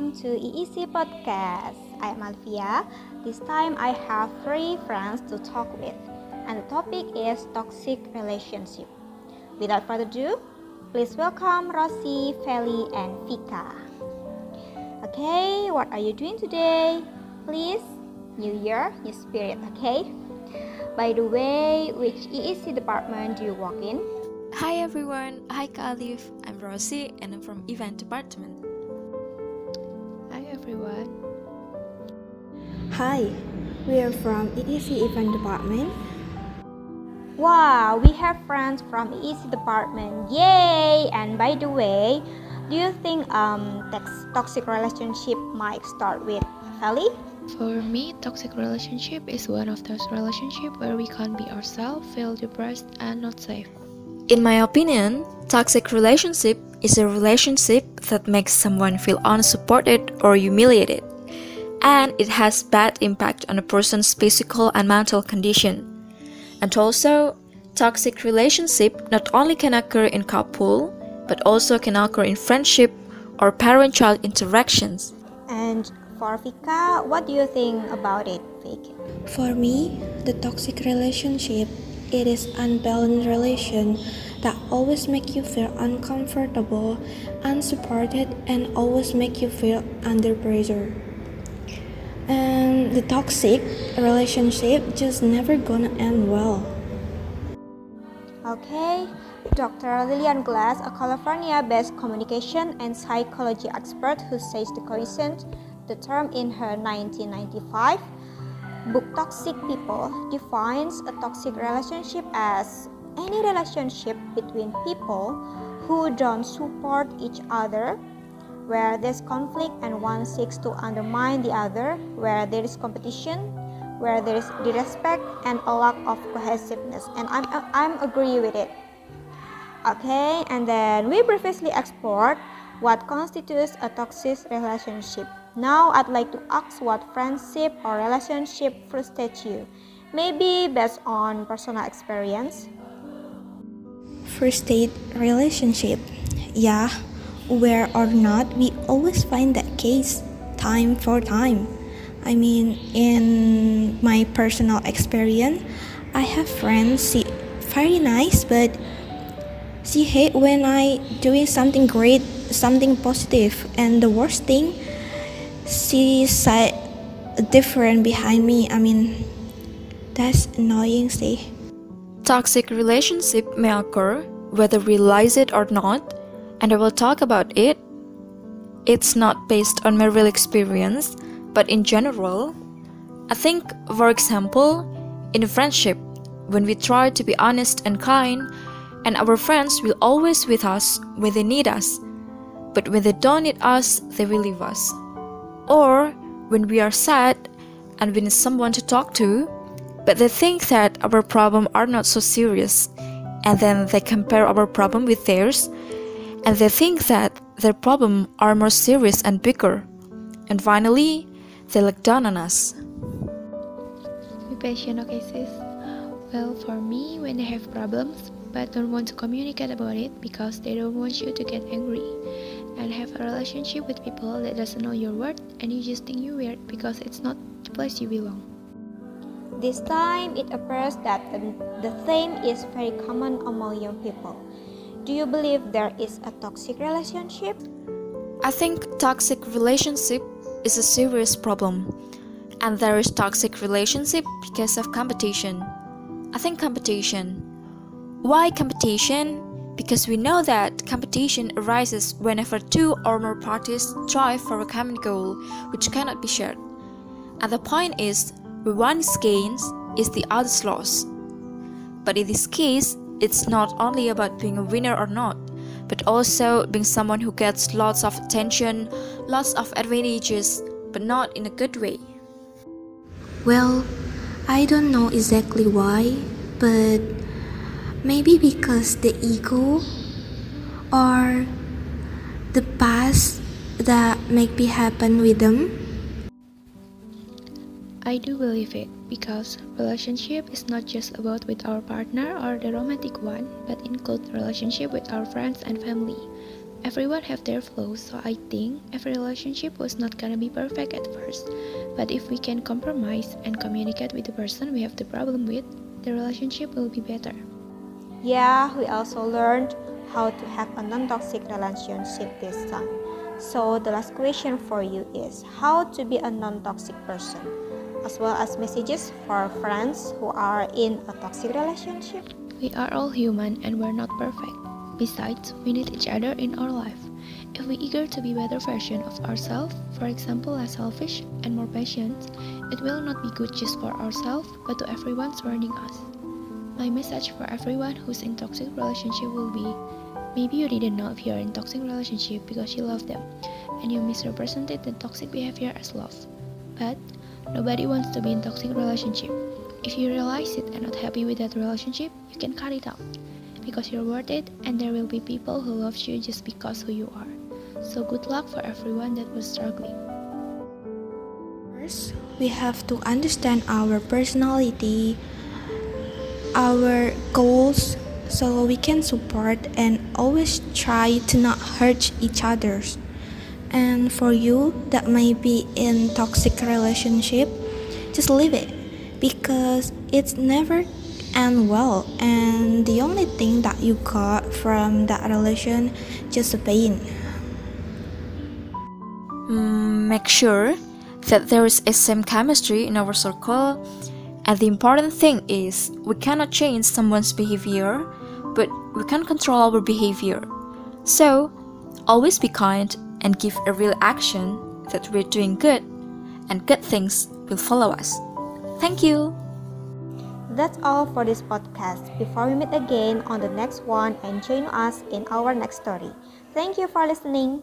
welcome to EEC podcast. I am Alfia. This time I have three friends to talk with, and the topic is toxic relationship. Without further ado, please welcome Rosie, Feli, and Vika. Okay, what are you doing today? Please, new year, new spirit, okay? By the way, which EEC department do you work in? Hi everyone, hi Kak Alif, I'm Rosie and I'm from event department. Hi everyone. Hi, we are from EEC event department. Wow, we have friends from EEC department, yay! And by the way, do you think toxic relationship might start with Feli? For me, toxic relationship is one of those relationships where we can't be ourselves, feel depressed, and not safe. In my opinion, toxic relationship is a relationship that makes someone feel unsupported or humiliated, and it has bad impact on a person's physical and mental condition. And also, toxic relationship not only can occur in couple, but also can occur in friendship or parent-child interactions. And for Vika, what do you think about it, Vika? For me, the toxic relationship, it is unbalanced relation that always make you feel uncomfortable, unsupported, and always make you feel under pressure. And the toxic relationship just never gonna end well. Okay, Dr. Lillian Glass, a California-based communication and psychology expert who says the coined the term in her 1995 book Toxic People, defines a toxic relationship as any relationship between people who don't support each other, where there's conflict and one seeks to undermine the other, where there is competition, where there is disrespect and a lack of cohesiveness. And I'm agree with it. Okay, and then we previously explored what constitutes a toxic relationship. Now, I'd like to ask what friendship or relationship frustrates you, maybe based on personal experience. Frustrated relationship. Yeah, where or not, we always find that case time for time. I mean, in my personal experience, I have friends, she very nice, but she hate when I doing something great, something positive, and the worst thing, she said different behind me. I mean, that's annoying, see. Toxic relationship may occur, whether we realize it or not, and I will talk about it. It's not based on my real experience, but in general, I think, for example, in a friendship, when we try to be honest and kind, and our friends will always with us when they need us, but when they don't need us, they will leave us. Or when we are sad and we need someone to talk to, but they think that our problems are not so serious, and then they compare our problem with theirs, and they think that their problems are more serious and bigger, and finally, they look down on us. Be patient, okay sis? Well, for me, when they have problems but don't want to communicate about it because they don't want you to get angry, and have a relationship with people that doesn't know your worth and you just think you're weird because it's not the place you belong. This time, it appears that the theme is very common among young people. Do you believe there is a toxic relationship? I think toxic relationship is a serious problem, and there is toxic relationship because of competition. I think competition. Why competition? Because we know that competition arises whenever two or more parties strive for a common goal which cannot be shared. And the point is, where one gains is the other's loss. But in this case, it's not only about being a winner or not, but also being someone who gets lots of attention, lots of advantages, but not in a good way. Well, I don't know exactly why, but maybe because the ego or the past that make be happen with them. I do believe it, because relationship is not just about with our partner or the romantic one, but includes relationship with our friends and family. Everyone have their flaws, so I think every relationship was not gonna be perfect at first. But if we can compromise and communicate with the person we have the problem with, the relationship will be better. Yeah, we also learned how to have a non-toxic relationship this time. So the last question for you is how to be a non-toxic person, as well as messages for friends who are in a toxic relationship. We are all human and we're not perfect. Besides, we need each other in our life. If we eager to be better version of ourselves, for example less selfish and more patient, it will not be good just for ourselves but to everyone surrounding us. My message for everyone who's in toxic relationship will be, maybe you didn't know if you're in toxic relationship because you love them and you misrepresented the toxic behavior as love. But nobody wants to be in toxic relationship. If you realize it and not happy with that relationship, you can cut it out. Because you're worth it, and there will be people who love you just because who you are. So good luck for everyone that was struggling. First, we have to understand our personality, our goals, so we can support and always try to not hurt each other. And for you that may be in toxic relationship, just leave it, because it's never and well, and the only thing that you got from that relation just a pain. Make sure that there is the same chemistry in our circle, and the important thing is we cannot change someone's behavior, but we can control our behavior. So always be kind and give a real action that we're doing good, and good things will follow us. Thank you. That's all for this podcast. Before we meet again on the next one, and join us in our next story. Thank you for listening.